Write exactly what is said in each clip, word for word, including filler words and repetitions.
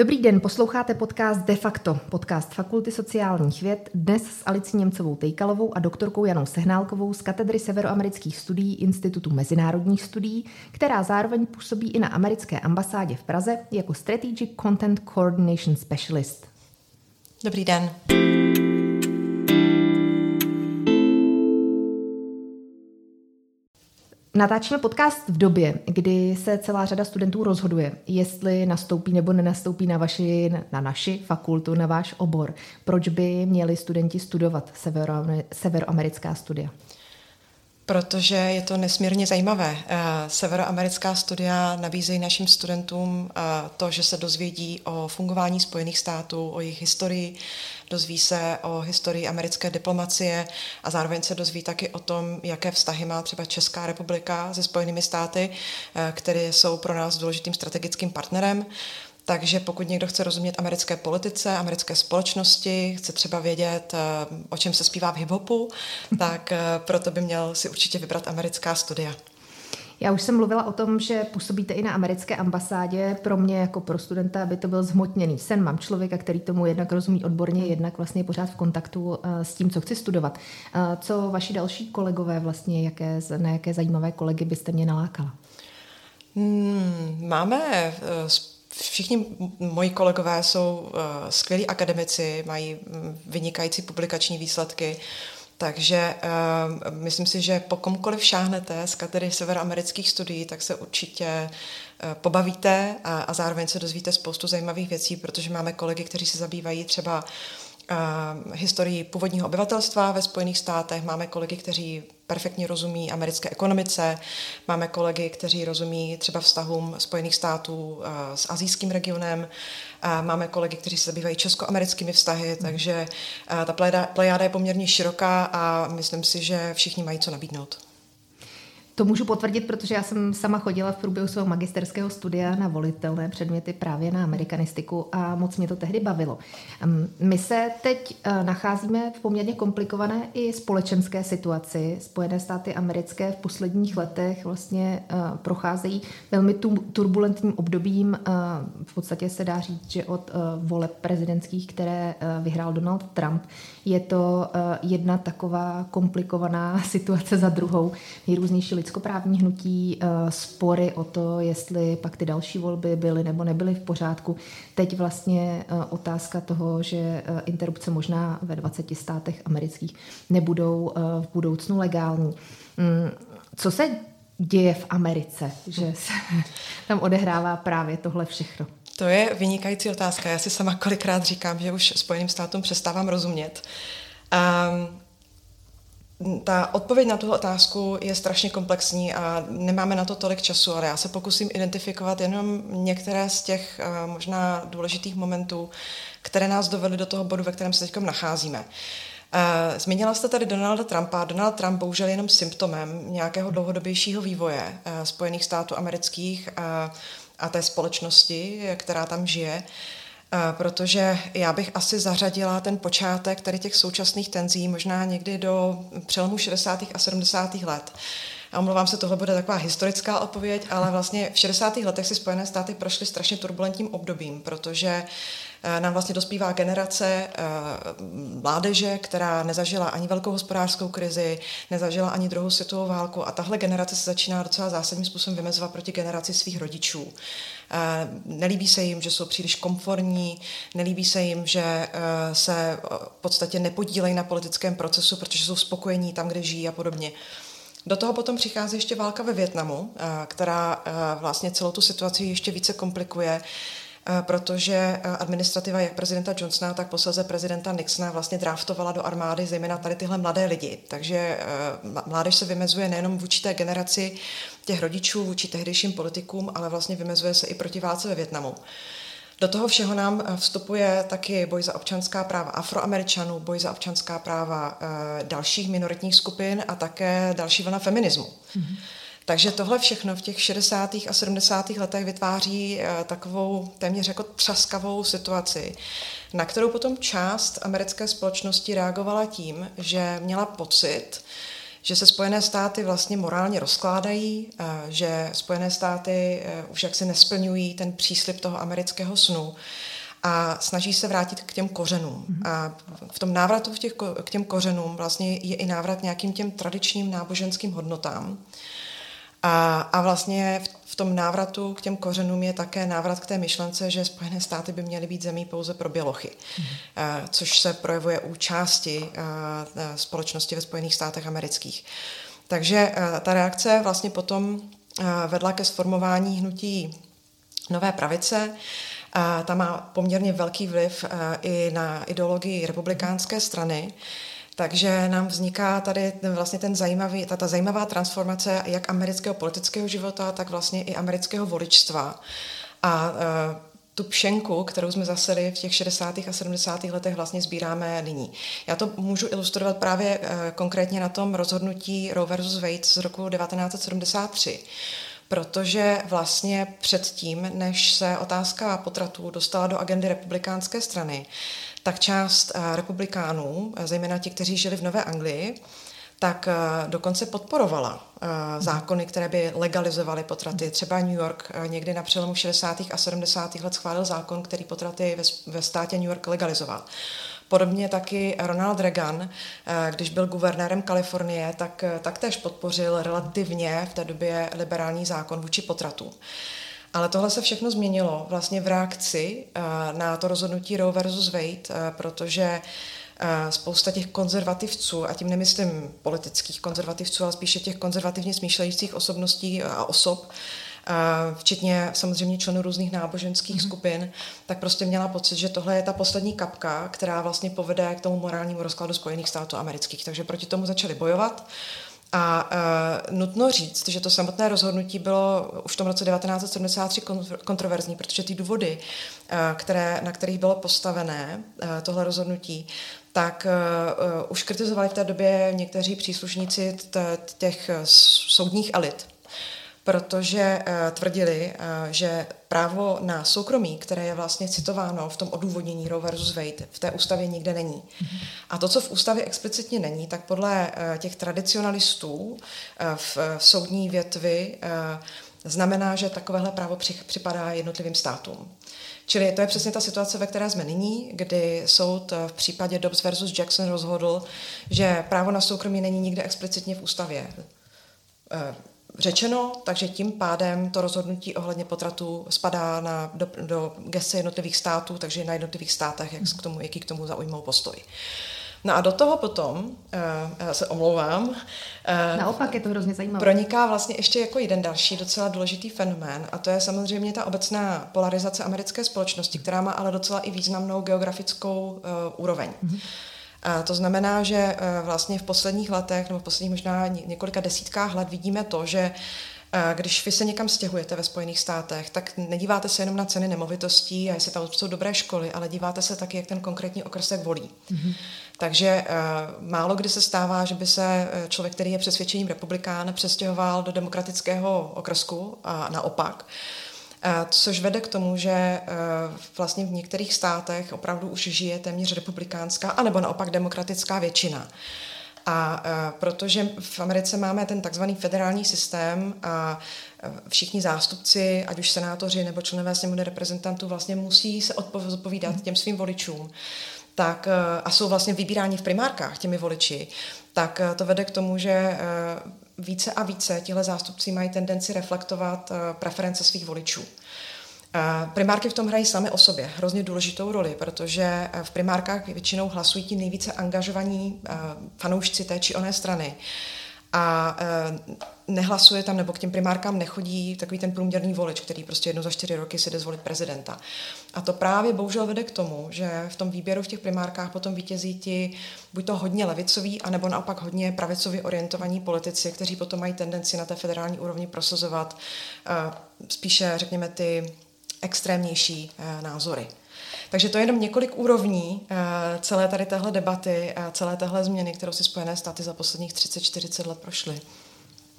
Dobrý den, posloucháte podcast De facto, podcast Fakulty sociálních věd, dnes s Alicí Němcovou Tejkalovou a doktorkou Janou Sehnálkovou z katedry severoamerických studií Institutu mezinárodních studií, která zároveň působí i na americké ambasádě v Praze jako Strategic Content Coordination Specialist. Dobrý den. Natáčíme podcast v době, kdy se celá řada studentů rozhoduje, jestli nastoupí nebo nenastoupí na, vaši, na naši fakultu, na váš obor. Proč by měli studenti studovat severo, severoamerická studia? Protože je to nesmírně zajímavé. Severoamerická studia nabízejí našim studentům to, že se dozvědí o fungování Spojených států, o jejich historii, dozví se o historii americké diplomacie a zároveň se dozví taky o tom, jaké vztahy má třeba Česká republika se Spojenými státy, které jsou pro nás důležitým strategickým partnerem. Takže pokud někdo chce rozumět americké politice, americké společnosti, chce třeba vědět, o čem se zpívá v hiphopu, tak proto by měl si určitě vybrat americká studia. Já už jsem mluvila o tom, že působíte i na americké ambasádě. Pro mě jako pro studenta by to byl zhmotněný sen. Mám člověka, který tomu jednak rozumí odborně, jednak vlastně pořád v kontaktu s tím, co chci studovat. Co vaši další kolegové vlastně, jaké, na jaké zajímavé kolegy byste mě nalákala? Hmm, máme Všichni moji kolegové jsou uh, skvělí akademici, mají vynikající publikační výsledky, takže uh, myslím si, že po komkoliv šáhnete z katedry severoamerických studií, tak se určitě uh, pobavíte a, a zároveň se dozvíte spoustu zajímavých věcí, protože máme kolegy, kteří se zabývají třeba uh, historií původního obyvatelstva ve Spojených státech, máme kolegy, kteří perfektně rozumí americké ekonomice, máme kolegy, kteří rozumí třeba vztahům Spojených států s asijským regionem, máme kolegy, kteří se zabývají českoamerickými vztahy, takže ta plejáda je poměrně široká a myslím si, že všichni mají co nabídnout. To můžu potvrdit, protože já jsem sama chodila v průběhu svého magisterského studia na volitelné předměty právě na amerikanistiku a moc mě to tehdy bavilo. My se teď nacházíme v poměrně komplikované i společenské situaci. Spojené státy americké v posledních letech vlastně procházejí velmi turbulentním obdobím. V podstatě se dá říct, že od voleb prezidentských, které vyhrál Donald Trump, je to jedna taková komplikovaná situace za druhou. Nejrůznější lidskoprávní hnutí, spory o to, jestli pak ty další volby byly nebo nebyly v pořádku. Teď vlastně otázka toho, že interrupce možná ve dvaceti státech amerických nebudou v budoucnu legální. Co se děje v Americe, že se tam odehrává právě tohle všechno? To je vynikající otázka. Já si sama kolikrát říkám, že už Spojeným státům přestávám rozumět. Um, Ta odpověď na tuhle otázku je strašně komplexní a nemáme na to tolik času, ale já se pokusím identifikovat jenom některé z těch uh, možná důležitých momentů, které nás dovedly do toho bodu, ve kterém se teď nacházíme. Uh, zmínila jste tady Donalda Trumpa. Donald Trump bohužel je jenom symptomem nějakého dlouhodobějšího vývoje uh, Spojených států amerických uh, a té společnosti, která tam žije. Protože já bych asi zařadila ten počátek tady těch současných tenzí možná někdy do přelomu šedesátých a sedmdesátých let. A omlouvám se, tohle bude taková historická odpověď, ale vlastně v šedesátých letech si Spojené státy prošly strašně turbulentním obdobím, protože nám vlastně dospívá generace mládeže, která nezažila ani velkou hospodářskou krizi, nezažila ani druhou světovou válku a tahle generace se začíná docela zásadním způsobem vymezovat proti generaci svých rodičů. Nelíbí se jim, že jsou příliš komfortní, nelíbí se jim, že se v podstatě nepodílejí na politickém procesu, protože jsou spokojení tam, kde žijí a podobně. Do toho potom přichází ještě válka ve Vietnamu, která vlastně celou tu situaci ještě více komplikuje, protože administrativa jak prezidenta Johnsona, tak posléze prezidenta Nixona vlastně draftovala do armády zejména tady tyhle mladé lidi. Takže mládež se vymezuje nejenom vůči té generaci těch rodičů, vůči tehdejším politikům, ale vlastně vymezuje se i proti válce ve Vietnamu. Do toho všeho nám vstupuje taky boj za občanská práva Afroameričanů, boj za občanská práva dalších minoritních skupin a také další vlna feminismu. Mm-hmm. Takže tohle všechno v těch šedesátých a sedmdesátých letech vytváří takovou téměř jako třaskavou situaci, na kterou potom část americké společnosti reagovala tím, že měla pocit, že se Spojené státy vlastně morálně rozkládají, že Spojené státy už jaksi nesplňují ten příslib toho amerického snu a snaží se vrátit k těm kořenům. A v tom návratu v těch, k těm kořenům vlastně je i návrat nějakým těm tradičním náboženským hodnotám. A, a vlastně v, v tom návratu k těm kořenům je také návrat k té myšlence, že Spojené státy by měly být zemí pouze pro bělochy, mm. a, což se projevuje u části a, a společnosti ve Spojených státech amerických. Takže a, ta reakce vlastně potom a, vedla ke sformování hnutí Nové pravice. A, ta má poměrně velký vliv a, i na ideologii republikánské strany. Takže nám vzniká tady vlastně ten zajímavý, ta, ta zajímavá transformace jak amerického politického života, tak vlastně i amerického voličstva. A uh, tu pšenku, kterou jsme zaseli v těch šedesátých a sedmdesátých letech, vlastně sbíráme nyní. Já to můžu ilustrovat právě uh, konkrétně na tom rozhodnutí Roe versus Wade z roku devatenáct set sedmdesát tři. Protože vlastně předtím, než se otázka potratů dostala do agendy republikánské strany, tak část republikánů, zejména ti, kteří žili v Nové Anglii, tak dokonce podporovala zákony, které by legalizovaly potraty. Třeba New York někdy na přelomu šedesátých a sedmdesátých let schválil zákon, který potraty ve státě New York legalizoval. Podobně taky Ronald Reagan, když byl guvernérem Kalifornie, tak taktéž podpořil relativně v té době liberální zákon vůči potratům. Ale tohle se všechno změnilo vlastně v reakci na to rozhodnutí Roe versus Wade, protože spousta těch konzervativců, a tím nemyslím politických konzervativců, ale spíše těch konzervativně smýšlejících osobností a osob, včetně samozřejmě členů různých náboženských mm. skupin, tak prostě měla pocit, že tohle je ta poslední kapka, která vlastně povede k tomu morálnímu rozkladu Spojených států amerických. Takže proti tomu začali bojovat. A uh, nutno říct, že to samotné rozhodnutí bylo už v tom roce devatenáct set sedmdesát tři kontroverzní, protože ty důvody, uh, které, na kterých bylo postavené uh, tohle rozhodnutí, tak uh, už kritizovali v té době někteří příslušníci t- těch soudních elit, protože uh, tvrdili, uh, že právo na soukromí, které je vlastně citováno v tom odůvodnění Roe versus Wade, v té ústavě nikde není. Mm-hmm. A to, co v ústavě explicitně není, tak podle uh, těch tradicionalistů uh, v, v soudní větvi uh, znamená, že takovéhle právo při, připadá jednotlivým státům. Čili to je přesně ta situace, ve které jsme nyní, kdy soud v případě Dobbs versus Jackson rozhodl, že právo na soukromí není nikde explicitně v ústavě Uh, řečeno, takže tím pádem to rozhodnutí ohledně potratu spadá na, do, do gesce jednotlivých států, takže na jednotlivých státech, jak k tomu, jaký k tomu zaujmou postoj. No a do toho potom, já se omlouvám, naopak je to hrozně zajímavé, proniká vlastně ještě jako jeden další docela důležitý fenomén, a to je samozřejmě ta obecná polarizace americké společnosti, která má ale docela i významnou geografickou uh, úroveň. Mm-hmm. A to znamená, že vlastně v posledních letech, nebo v posledních možná několika desítkách let vidíme to, že když vy se někam stěhujete ve Spojených státech, tak nedíváte se jenom na ceny nemovitostí a jestli tam jsou dobré školy, ale díváte se taky, jak ten konkrétní okrsek volí. Mm-hmm. Takže málo kdy se stává, že by se člověk, který je přesvědčením republikán, přestěhoval do demokratického okrsku a naopak. Což vede k tomu, že vlastně v některých státech opravdu už žije téměř republikánská anebo naopak demokratická většina. A protože v Americe máme ten takzvaný federální systém a všichni zástupci, ať už senátoři nebo členové sněmovny reprezentantů, vlastně musí se odpovídat těm svým voličům, tak, a jsou vlastně vybíráni v primárkách těmi voliči, tak to vede k tomu, že více a více tihle zástupci mají tendenci reflektovat preference svých voličů. Primárky v tom hrají sami o sobě hrozně důležitou roli, protože v primárkách většinou hlasují ti nejvíce angažovaní fanoušci té či oné strany. A nehlasuje tam, nebo k těm primárkám nechodí takový ten průměrný volič, který prostě jednou za čtyři roky si jde zvolit prezidenta. A to právě bohužel vede k tomu, že v tom výběru v těch primárkách potom vítězí ti buď to hodně levicoví, anebo naopak hodně pravicově orientovaní politici, kteří potom mají tendenci na té federální úrovni prosazovat spíše, řekněme, ty extrémnější názory. Takže to je jenom několik úrovní celé tady téhle debaty a celé téhle změny, kterou si Spojené státy za posledních třicet čtyřicet let prošly.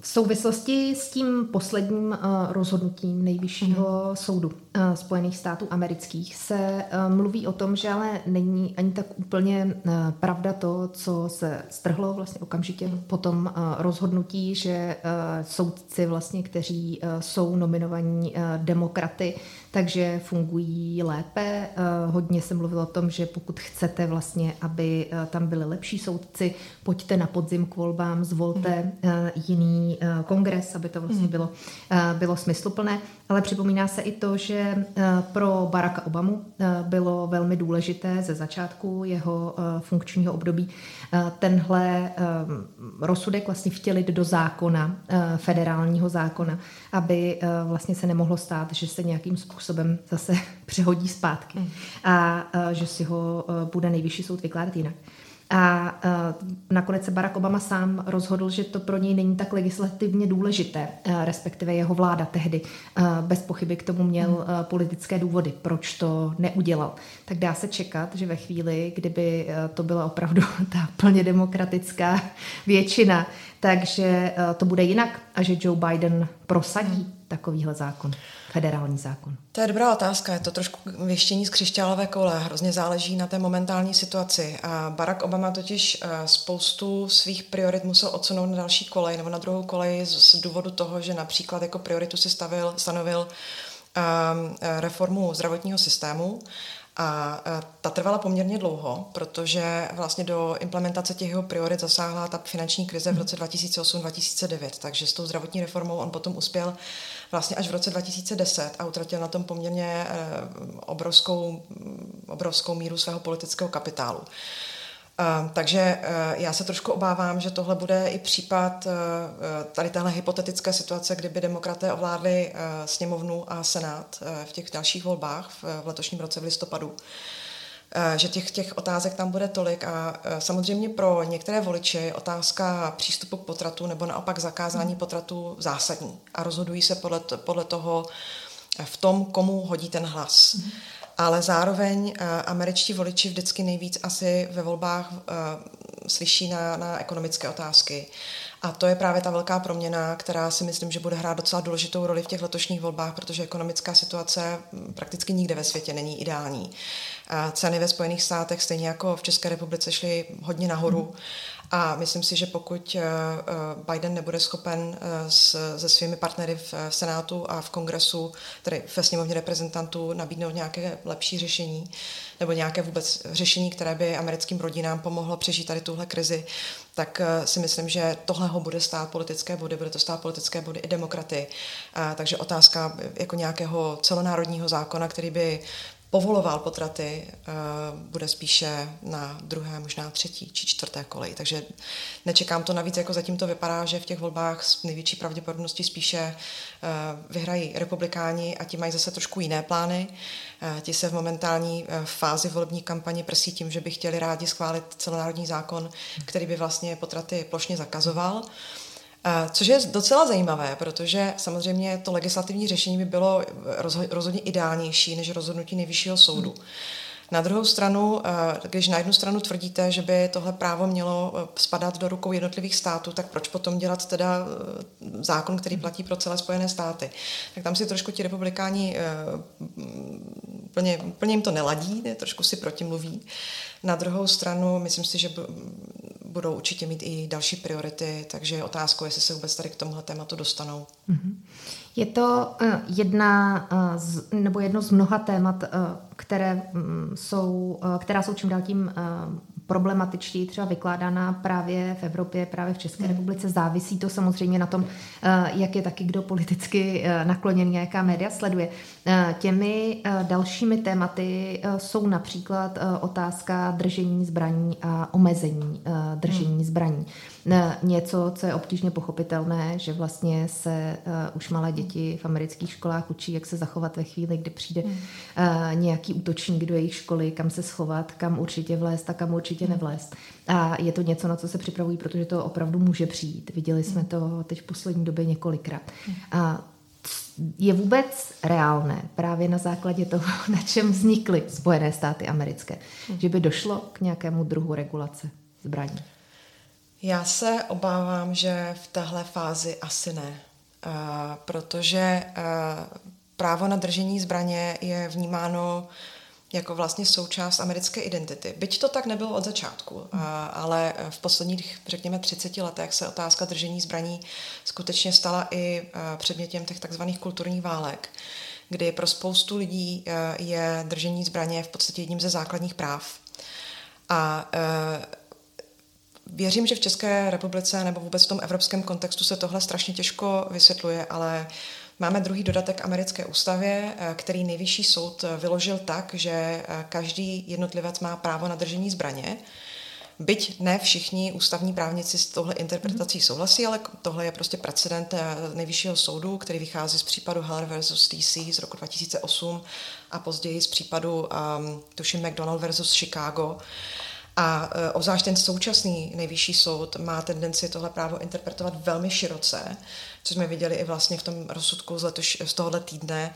V souvislosti s tím posledním rozhodnutím Nejvyššího mm. soudu Spojených států amerických se mluví o tom, že ale není ani tak úplně pravda to, co se strhlo vlastně okamžitě po tom rozhodnutí, že soudci vlastně, kteří jsou nominovaní demokraty, takže fungují lépe. Hodně se mluvilo o tom, že pokud chcete vlastně, aby tam byli lepší soudci, pojďte na podzim k volbám, zvolte jiný kongres, aby to vlastně bylo, bylo smysluplné. Ale připomíná se i to, že pro Baracka Obamu bylo velmi důležité ze začátku jeho funkčního období tenhle rozsudek vlastně vtělit do zákona, federálního zákona, aby vlastně se nemohlo stát, že se nějakým způsobem zase přehodí zpátky a že si ho bude nejvyšší soud vykládat jinak. A nakonec se Barack Obama sám rozhodl, že to pro něj není tak legislativně důležité, respektive jeho vláda tehdy bez pochyby k tomu měl politické důvody, proč to neudělal. Tak dá se čekat, že ve chvíli, kdyby to byla opravdu ta plně demokratická většina, takže to bude jinak a že Joe Biden prosadí takovýhle zákon, federální zákon. To je dobrá otázka, je to trošku věštění z křišťálové koule, hrozně záleží na té momentální situaci. A Barack Obama totiž spoustu svých priorit musel odsunout na další kolej nebo na druhou kolej z důvodu toho, že například jako prioritu si stavil, stanovil reformu zdravotního systému. A ta trvala poměrně dlouho, protože vlastně do implementace těch jeho priorit zasáhla ta finanční krize v roce dva tisíce osm dva tisíce devět, takže s tou zdravotní reformou on potom uspěl vlastně až v roce dva tisíce deset a utratil na tom poměrně obrovskou, obrovskou míru svého politického kapitálu. Uh, takže uh, já se trošku obávám, že tohle bude i případ uh, tady téhle hypotetické situace, kdyby demokraté ovládli uh, sněmovnu a senát uh, v těch dalších volbách v, v letošním roce v listopadu. Uh, že těch, těch otázek tam bude tolik a uh, samozřejmě pro některé voliče otázka přístupu k potratu nebo naopak zakázání potratu zásadní a rozhodují se podle, t- podle toho uh, v tom, komu hodí ten hlas. Mm. Ale zároveň američtí voliči vždycky nejvíc asi ve volbách slyší na, na ekonomické otázky. A to je právě ta velká proměna, která si myslím, že bude hrát docela důležitou roli v těch letošních volbách, protože ekonomická situace prakticky nikde ve světě není ideální. A ceny ve Spojených státech, stejně jako v České republice, šly hodně nahoru. A myslím si, že pokud Biden nebude schopen s, se svými partnery v, v Senátu a v Kongresu, tedy ve sněmovně reprezentantů, nabídnout nějaké lepší řešení nebo nějaké vůbec řešení, které by americkým rodinám pomohlo přežít tady tuhle krizi, tak si myslím, že tohle ho bude stát politické body, bude to stát politické body i demokraty. A, takže otázka jako nějakého celonárodního zákona, který by povoloval potraty, bude spíše na druhé, možná třetí či čtvrté koleji. Takže nečekám to navíc, jako zatím to vypadá, že v těch volbách s největší pravděpodobností spíše vyhrají republikáni a ti mají zase trošku jiné plány. Ti se v momentální fázi volební kampaně prsí tím, že by chtěli rádi schválit celonárodní zákon, který by vlastně potraty plošně zakazoval. Což je docela zajímavé, protože samozřejmě to legislativní řešení by bylo rozhodně ideálnější než rozhodnutí nejvyššího soudu. Na druhou stranu, když na jednu stranu tvrdíte, že by tohle právo mělo spadat do rukou jednotlivých států, tak proč potom dělat teda zákon, který platí pro celé Spojené státy? Tak tam si trošku ti republikáni plně, plně jim to neladí, ne? Trošku si protimluví. Na druhou stranu, myslím si, že budou určitě mít i další priority, takže je otázkou, jestli se vůbec tady k tomuhle tématu dostanou. Je to jedna z, nebo jedno z mnoha témat, které jsou, která jsou čím dál tím problematičtí, třeba vykládaná právě v Evropě, právě v České republice. Závisí to samozřejmě na tom, jak je taky kdo politicky nakloněný, jaká média sleduje. Těmi dalšími tématy jsou například otázka držení zbraní a omezení držení zbraní. Něco, co je obtížně pochopitelné, že vlastně se už malé děti v amerických školách učí, jak se zachovat ve chvíli, kdy přijde nějaký útočník do jejich školy, kam se schovat, kam určitě vlézt a kam určitě nevlézt. A je to něco, na co se připravují, protože to opravdu může přijít. Viděli jsme to teď v poslední době několikrát. A je vůbec reálné právě na základě toho, na čem vznikly Spojené státy americké, že by došlo k nějakému druhu regulace zbraní? Já se obávám, že v téhle fázi asi ne, protože právo na držení zbraně je vnímáno jako vlastně součást americké identity. Byť to tak nebylo od začátku, ale v posledních, řekněme, třiceti letech se otázka držení zbraní skutečně stala i předmětem těch takzvaných kulturních válek, kdy pro spoustu lidí je držení zbraně v podstatě jedním ze základních práv. A věřím, že v České republice nebo vůbec v tom evropském kontextu se tohle strašně těžko vysvětluje, ale máme druhý dodatek americké ústavě, který nejvyšší soud vyložil tak, že každý jednotlivec má právo na držení zbraně. Byť ne všichni ústavní právníci s touhle interpretací souhlasí, ale tohle je prostě precedent nejvyššího soudu, který vychází z případu Heller versus D C z roku dva tisíce osm a později z případu um, tuším McDonald versus Chicago. A obzvlášť ten současný nejvyšší soud má tendenci tohle právo interpretovat velmi široce, což jsme viděli i vlastně v tom rozsudku z, letoš, z tohohle týdne,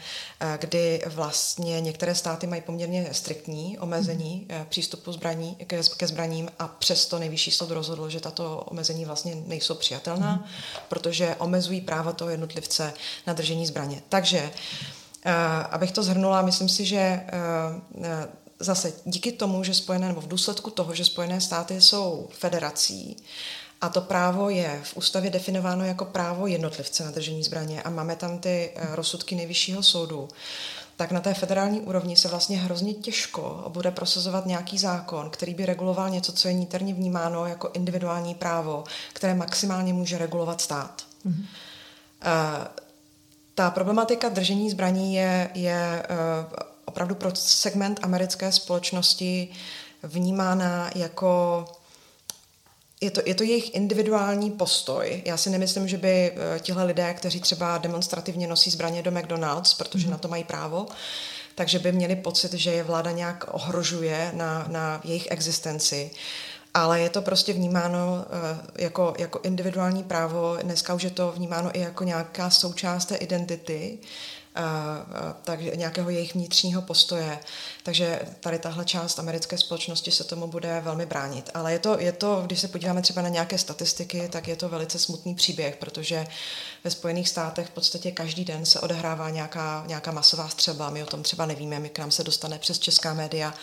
kdy vlastně některé státy mají poměrně striktní omezení přístupu zbraní, ke, ke zbraním a přesto nejvyšší soud rozhodl, že tato omezení vlastně nejsou přijatelná, mm. protože omezují práva toho jednotlivce na držení zbraně. Takže, abych to shrnula, myslím si, že zase díky tomu, že spojené, nebo v důsledku toho, že Spojené státy jsou federací a to právo je v ústavě definováno jako právo jednotlivce na držení zbraně a máme tam ty rozsudky nejvyššího soudu, tak na té federální úrovni se vlastně hrozně těžko bude prosazovat nějaký zákon, který by reguloval něco, co je niterně vnímáno jako individuální právo, které maximálně může regulovat stát. Mm-hmm. Uh, ta problematika držení zbraní je... je uh, opravdu pro segment americké společnosti vnímána jako... Je to, je to jejich individuální postoj. Já si nemyslím, že by tihle lidé, kteří třeba demonstrativně nosí zbraně do McDonald's, protože mm. na to mají právo, takže by měli pocit, že je vláda nějak ohrožuje na, na jejich existenci. Ale je to prostě vnímáno jako, jako individuální právo. Dneska už je to vnímáno i jako nějaká součást té identity, tak nějakého jejich vnitřního postoje. Takže tady tahle část americké společnosti se tomu bude velmi bránit. Ale je to, je to, když se podíváme třeba na nějaké statistiky, tak je to velice smutný příběh, protože ve Spojených státech v podstatě každý den se odehrává nějaká, nějaká masová střelba. My o tom třeba nevíme, my k nám se dostane přes česká média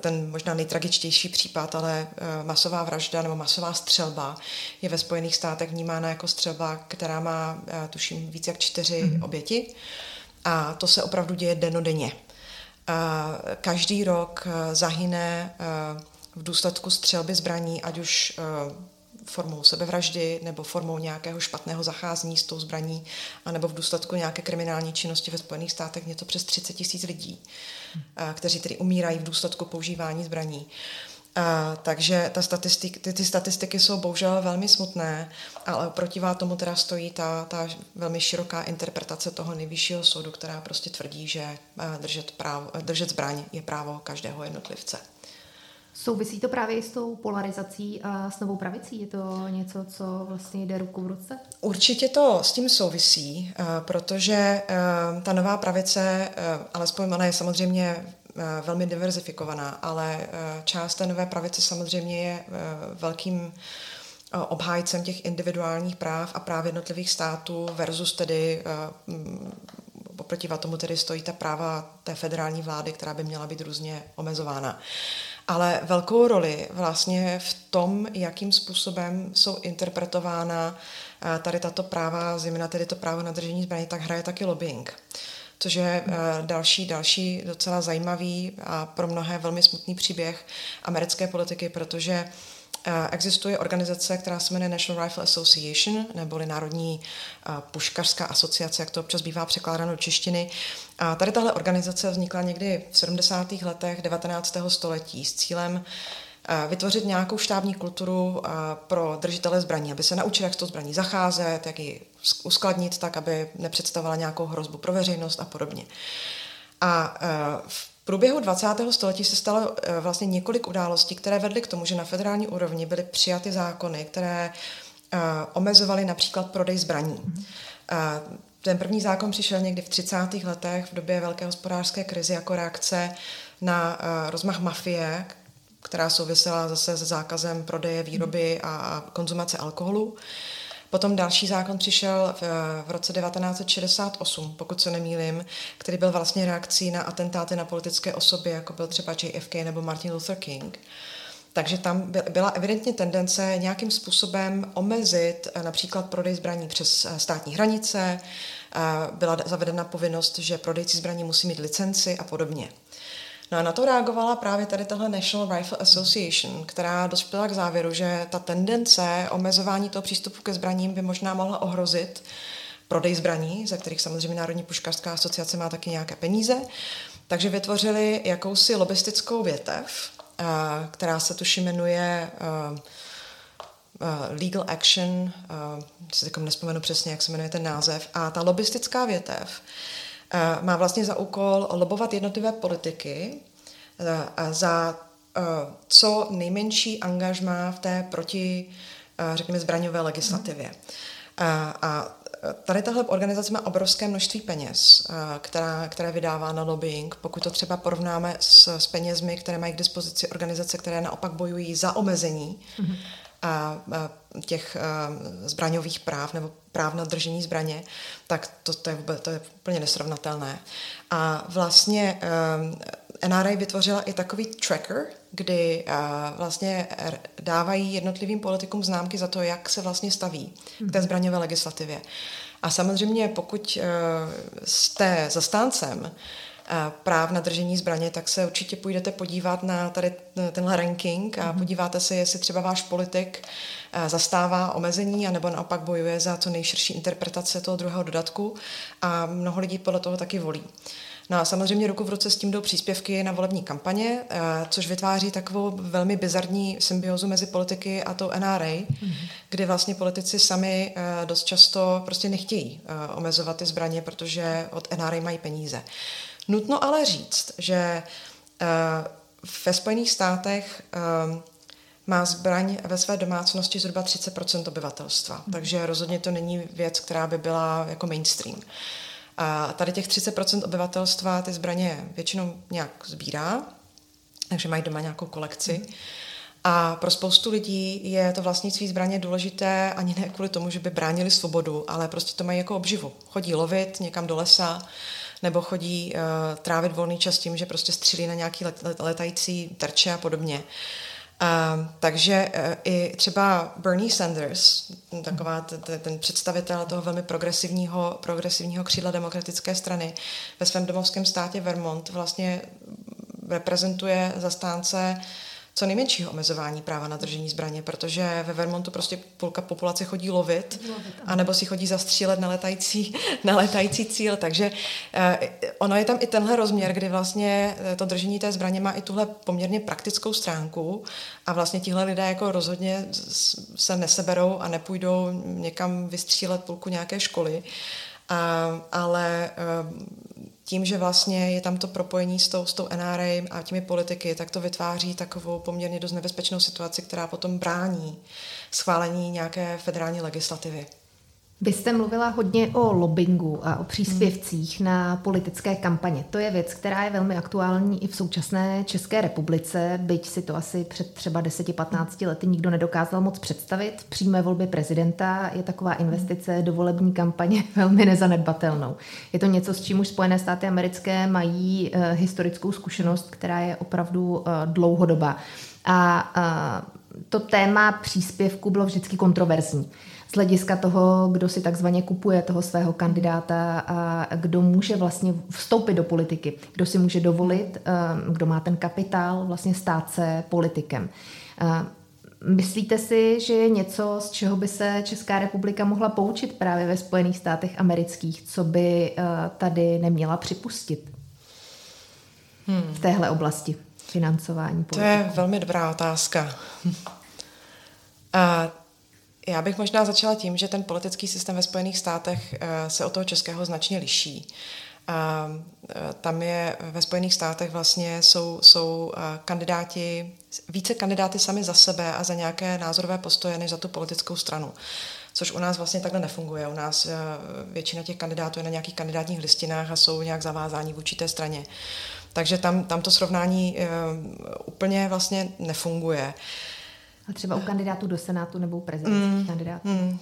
ten možná nejtragičtější případ, ale masová vražda nebo masová střelba je ve Spojených státech vnímána jako střelba, která má, tuším, víc jak čtyři mm-hmm. oběti. A to se opravdu děje dennodenně. Každý rok zahyne v důsledku střelby zbraní, ať už formou sebevraždy nebo formou nějakého špatného zacházení s tou zbraní, anebo v důsledku nějaké kriminální činnosti ve Spojených státech něco přes třicet tisíc lidí, kteří tedy umírají v důsledku používání zbraní. Uh, takže ta statistik, ty, ty statistiky jsou bohužel velmi smutné, ale protivá tomu teda stojí ta, ta velmi široká interpretace toho nejvyššího soudu, která prostě tvrdí, že držet, právo, držet zbraň je právo každého jednotlivce. Souvisí to právě s tou polarizací a s novou pravicí? Je to něco, co vlastně jde ruku v ruce? Určitě to s tím souvisí, protože ta nová pravice, alespoň ona je samozřejmě velmi diverzifikovaná, ale část té nové pravice samozřejmě je velkým obhájcem těch individuálních práv a práv jednotlivých států versus tedy oproti tomu tedy stojí ta práva té federální vlády, která by měla být různě omezována. Ale velkou roli vlastně v tom, jakým způsobem jsou interpretována tady tato práva, zejména tedy to právo na držení zbraní, tak hraje taky lobbying. Což je další, další docela zajímavý a pro mnohé velmi smutný příběh americké politiky, protože existuje organizace, která se jmenuje National Rifle Association, neboli Národní puškařská asociace, jak to občas bývá překládáno do češtiny. A tady tahle organizace vznikla někdy v sedmdesátých letech devatenáctého století s cílem vytvořit nějakou štábní kulturu pro držitele zbraní, aby se naučili, jak s tou zbraní zacházet, jak ji uskladnit tak, aby nepředstavovala nějakou hrozbu pro veřejnost a podobně. A v průběhu dvacátého století se stalo vlastně několik událostí, které vedly k tomu, že na federální úrovni byly přijaty zákony, které omezovaly například prodej zbraní. Ten první zákon přišel někdy v třicátých letech v době velké hospodářské krize jako reakce na rozmach mafie, která souvisela zase se zákazem prodeje, výroby a konzumace alkoholu. Potom další zákon přišel v, v roce devatenáct set šedesát osm, pokud se nemýlím, který byl vlastně reakcí na atentáty na politické osoby, jako byl třeba J F K nebo Martin Luther King. Takže tam byla evidentně tendence nějakým způsobem omezit například prodej zbraní přes státní hranice, byla zavedena povinnost, že prodejci zbraní musí mít licenci a podobně. No a na to reagovala právě tady tahle National Rifle Association, která dospěla k závěru, že ta tendence omezování toho přístupu ke zbraním by možná mohla ohrozit prodej zbraní, ze kterých samozřejmě Národní puškařská asociace má taky nějaké peníze. Takže vytvořili jakousi lobbystickou větev, která se tuším jmenuje uh, uh, Legal Action, uh, si takom nespomenu přesně, jak se jmenuje ten název, a ta lobbystická větev uh, má vlastně za úkol lobovat jednotlivé politiky uh, uh, za uh, co nejmenší angažmá v té proti, uh, řekněme, zbraňové legislativě. Uh, a tady tahle organizace má obrovské množství peněz, která, které vydává na lobbying. Pokud to třeba porovnáme s, s penězmi, které mají k dispozici organizace, které naopak bojují za omezení mm-hmm. a, a těch a, zbraňových práv nebo práv na držení zbraně, tak to, to, je, to je úplně nesrovnatelné. A vlastně um, N R A vytvořila i takový tracker, kdy uh, vlastně dávají jednotlivým politikům známky za to, jak se vlastně staví k té zbraňové legislativě. A samozřejmě, pokud uh, jste zastáncem uh, práv na držení zbraně, tak se určitě půjdete podívat na tady tenhle ranking a podíváte se, jestli třeba váš politik uh, zastává omezení, anebo naopak bojuje za co nejširší interpretace toho druhého dodatku, a mnoho lidí podle toho taky volí. No a samozřejmě ruku v ruce s tím jdou příspěvky na volební kampaně, což vytváří takovou velmi bizarní symbiózu mezi politiky a tou N R A, mm-hmm. kdy vlastně politici sami dost často prostě nechtějí omezovat ty zbraně, protože od N R A mají peníze. Nutno ale říct, že ve Spojených státech má zbraň ve své domácnosti zhruba třicet procent obyvatelstva, mm-hmm. takže rozhodně to není věc, která by byla jako mainstream. A tady těch třicet procent obyvatelstva ty zbraně většinou nějak sbírá, takže mají doma nějakou kolekci. A pro spoustu lidí je to vlastnictví zbraně důležité ani ne kvůli tomu, že by bránili svobodu, ale prostě to mají jako obživu. Chodí lovit někam do lesa nebo chodí uh, trávit volný čas tím, že prostě střílí na nějaký let, let, letající terče a podobně. Uh, takže uh, i třeba Bernie Sanders, taková t- t- ten představitel toho velmi progresivního, progresivního křídla demokratické strany, ve svém domovském státě Vermont vlastně reprezentuje zastánce co nejmenšího omezování práva na držení zbraně, protože ve Vermontu prostě půlka populace chodí lovit, lovit anebo si chodí zastřílet na letající, na letající cíl. Takže eh, ono je tam i tenhle rozměr, kdy vlastně to držení té zbraně má i tuhle poměrně praktickou stránku a vlastně tihle lidé jako rozhodně se neseberou a nepůjdou někam vystřílet půlku nějaké školy. A, ale... Eh, tím, že vlastně je tam to propojení s tou, s tou N R A a těmi politiky, tak to vytváří takovou poměrně dost nebezpečnou situaci, která potom brání schválení nějaké federální legislativy. Vy jste mluvila hodně o lobbingu a o příspěvcích hmm. na politické kampaně. To je věc, která je velmi aktuální i v současné České republice, byť si to asi před třeba deset až patnáct lety nikdo nedokázal moc představit. Přímé volby prezidenta je taková investice do volební kampaně velmi nezanedbatelnou. Je to něco, s čím už Spojené státy americké mají uh, historickou zkušenost, která je opravdu uh, dlouhodobá. A uh, to téma příspěvku bylo vždycky kontroverzní. Z hlediska toho, kdo si takzvaně kupuje toho svého kandidáta a kdo může vlastně vstoupit do politiky, kdo si může dovolit, kdo má ten kapitál vlastně stát se politikem. Myslíte si, že je něco, z čeho by se Česká republika mohla poučit právě ve Spojených státech amerických, co by tady neměla připustit v téhle oblasti financování politiky? To je velmi dobrá otázka. A já bych možná začala tím, že ten politický systém ve Spojených státech se od toho českého značně liší. Tam je ve Spojených státech vlastně jsou, jsou kandidáti, více kandidáty sami za sebe a za nějaké názorové postoje než za tu politickou stranu. Což u nás vlastně takhle nefunguje. U nás většina těch kandidátů je na nějakých kandidátních listinách a jsou nějak zavázáni vůči té straně. Takže tam, tam to srovnání úplně vlastně nefunguje. A třeba u kandidátů do Senátu nebo u prezidentských mm, kandidátů? Mm, uh,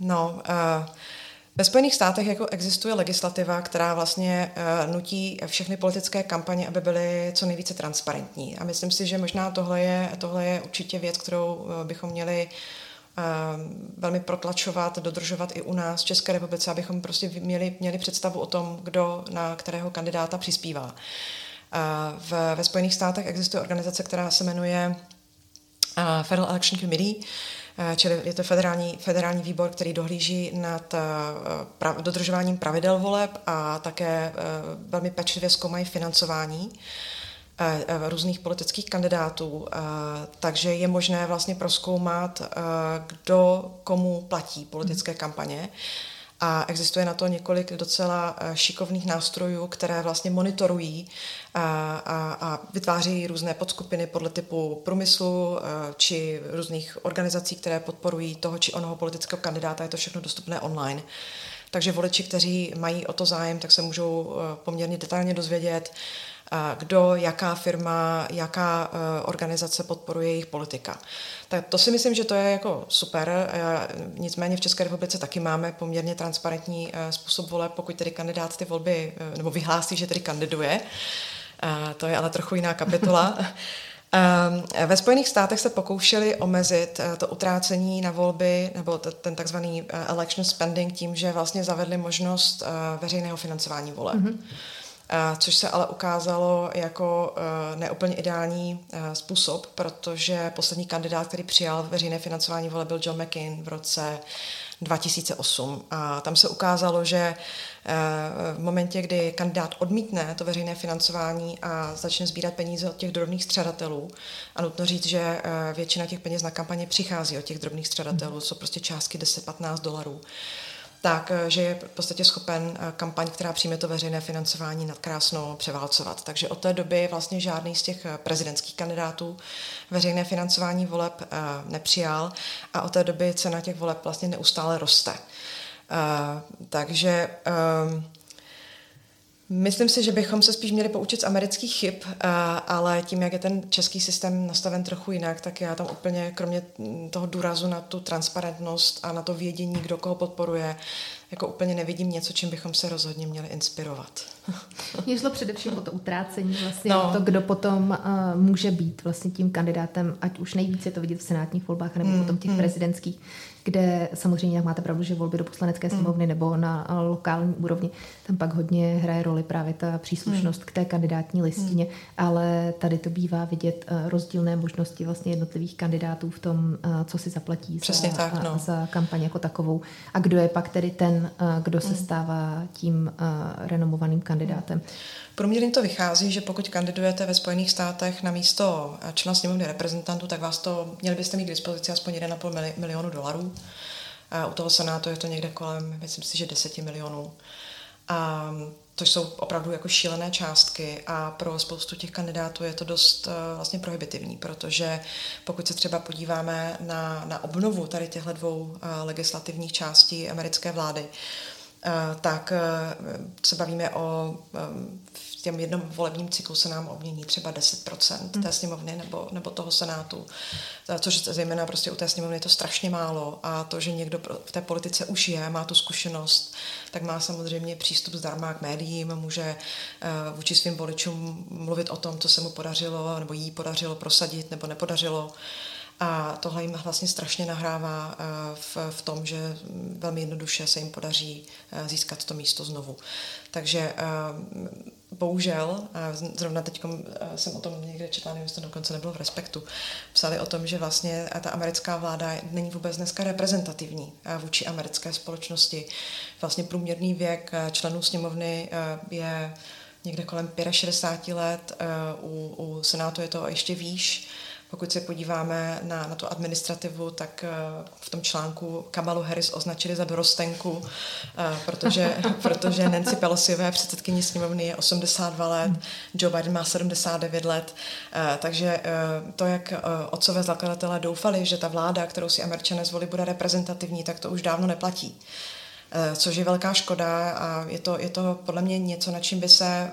no, uh, ve Spojených státech jako existuje legislativa, která vlastně uh, nutí všechny politické kampaně, aby byly co nejvíce transparentní. A myslím si, že možná tohle je, tohle je určitě věc, kterou uh, bychom měli velmi protlačovat, dodržovat i u nás v České republice, abychom prostě měli, měli představu o tom, kdo na kterého kandidáta přispívá. V, ve Spojených státech existuje organizace, která se jmenuje Federal Election Committee, čili je to federální, federální výbor, který dohlíží nad prav, dodržováním pravidel voleb a také velmi pečlivě zkoumají financování různých politických kandidátů, takže je možné vlastně prozkoumat, kdo komu platí politické kampaně. A existuje na to několik docela šikovných nástrojů, které vlastně monitorují a, a, a vytváří různé podskupiny podle typu průmyslu či různých organizací, které podporují toho či onoho politického kandidáta. Je to všechno dostupné online. Takže voliči, kteří mají o to zájem, tak se můžou poměrně detailně dozvědět, kdo, jaká firma, jaká organizace podporuje jejich politika. Tak to si myslím, že to je jako super, nicméně v České republice taky máme poměrně transparentní způsob voleb, pokud tedy kandidát ty volby, nebo vyhlásí, že tedy kandiduje, to je ale trochu jiná kapitola. Ve Spojených státech se pokoušeli omezit to utrácení na volby, nebo ten takzvaný election spending, tím, že vlastně zavedli možnost veřejného financování voleb. Mm-hmm. Což se ale ukázalo jako neúplně ideální způsob, protože poslední kandidát, který přijal veřejné financování voleb, byl John McCain v roce dva tisíce osm. A tam se ukázalo, že v momentě, kdy kandidát odmítne to veřejné financování a začne sbírat peníze od těch drobných střadatelů, a nutno říct, že většina těch peněz na kampaně přichází od těch drobných střadatelů, jsou prostě částky deset patnáct dolarů, tak, že je v podstatě schopen kampaň, která přijme to veřejné financování, nadkrásno převálcovat. Takže od té doby vlastně žádný z těch prezidentských kandidátů veřejné financování voleb nepřijal a od té doby cena těch voleb vlastně neustále roste. Takže myslím si, že bychom se spíš měli poučit z amerických chyb, ale tím, jak je ten český systém nastaven trochu jinak, tak já tam úplně, kromě toho důrazu na tu transparentnost a na to vědění, kdo koho podporuje, jako úplně nevidím něco, čím bychom se rozhodně měli inspirovat. Mně šlo především o to utrácení, vlastně no. to, kdo potom uh, může být vlastně tím kandidátem, ať už nejvíc je to vidět v senátních volbách, nebo mm, potom těch mm. prezidentských, kde samozřejmě, jak máte pravdu, že volby do poslanecké sněmovny mm. nebo na lokální úrovni, tam pak hodně hraje roli právě ta příslušnost mm. k té kandidátní listině, mm. ale tady to bývá vidět uh, rozdílné možnosti vlastně jednotlivých kandidátů v tom, uh, co si zaplatí Přesně za, tak, no. za kampaň jako takovou a kdo je pak tedy ten, kdo se stává tím renomovaným kandidátem. Průměrně to vychází, že pokud kandidujete ve Spojených státech na místo člena sněmovny reprezentantů, tak vás to, měli byste mít k dispozici aspoň jeden a půl milionu dolarů. A u toho senátu je to někde kolem, myslím si, že deset milionů. A to jsou opravdu jako šílené částky a pro spoustu těch kandidátů je to dost vlastně prohibitivní, protože pokud se třeba podíváme na, na obnovu tady těchto dvou legislativních částí americké vlády, tak se bavíme o v těm jednom volebním cyklu se nám obmění třeba deset procent té sněmovny nebo, nebo toho senátu, což zejména prostě u té sněmovny je to strašně málo a to, že někdo v té politice už je, má tu zkušenost, tak má samozřejmě přístup zdarma k médiím, může vůči svým voličům mluvit o tom, co se mu podařilo nebo jí podařilo prosadit nebo nepodařilo. A tohle jim vlastně strašně nahrává v, v tom, že velmi jednoduše se jim podaří získat to místo znovu. Takže bohužel, zrovna teď jsem o tom někde četla, nevím, jestli to dokonce nebylo v Respektu, psali o tom, že vlastně ta americká vláda není vůbec dneska reprezentativní vůči americké společnosti. Vlastně průměrný věk členů sněmovny je někde kolem šedesáti pěti let, u, u senátu je to ještě výš. Pokud se podíváme na, na tu administrativu, tak uh, v tom článku Kamalu Harris označili za dorostenku, uh, protože, protože Nancy Pelosiové předsedkyní sněmovny je osmdesát dva let, Joe Biden má sedmdesát devět let, uh, takže uh, to, jak uh, otcové zakladatelé doufali, že ta vláda, kterou si Američané zvolí, bude reprezentativní, tak to už dávno neplatí. Což je velká škoda a je to, je to podle mě něco, na čím by se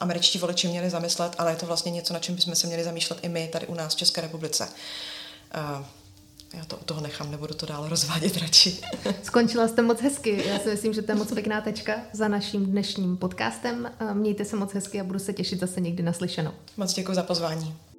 američtí voliči měli zamyslet, ale je to vlastně něco, na čem bychom se měli zamýšlet i my tady u nás v České republice. Uh, já to u toho nechám, nebudu to dál rozvádět radši. Skončila jste moc hezky. Já si myslím, že to je moc pěkná tečka za naším dnešním podcastem. Mějte se moc hezky a budu se těšit zase někdy naslyšenou. Moc děkuji za pozvání.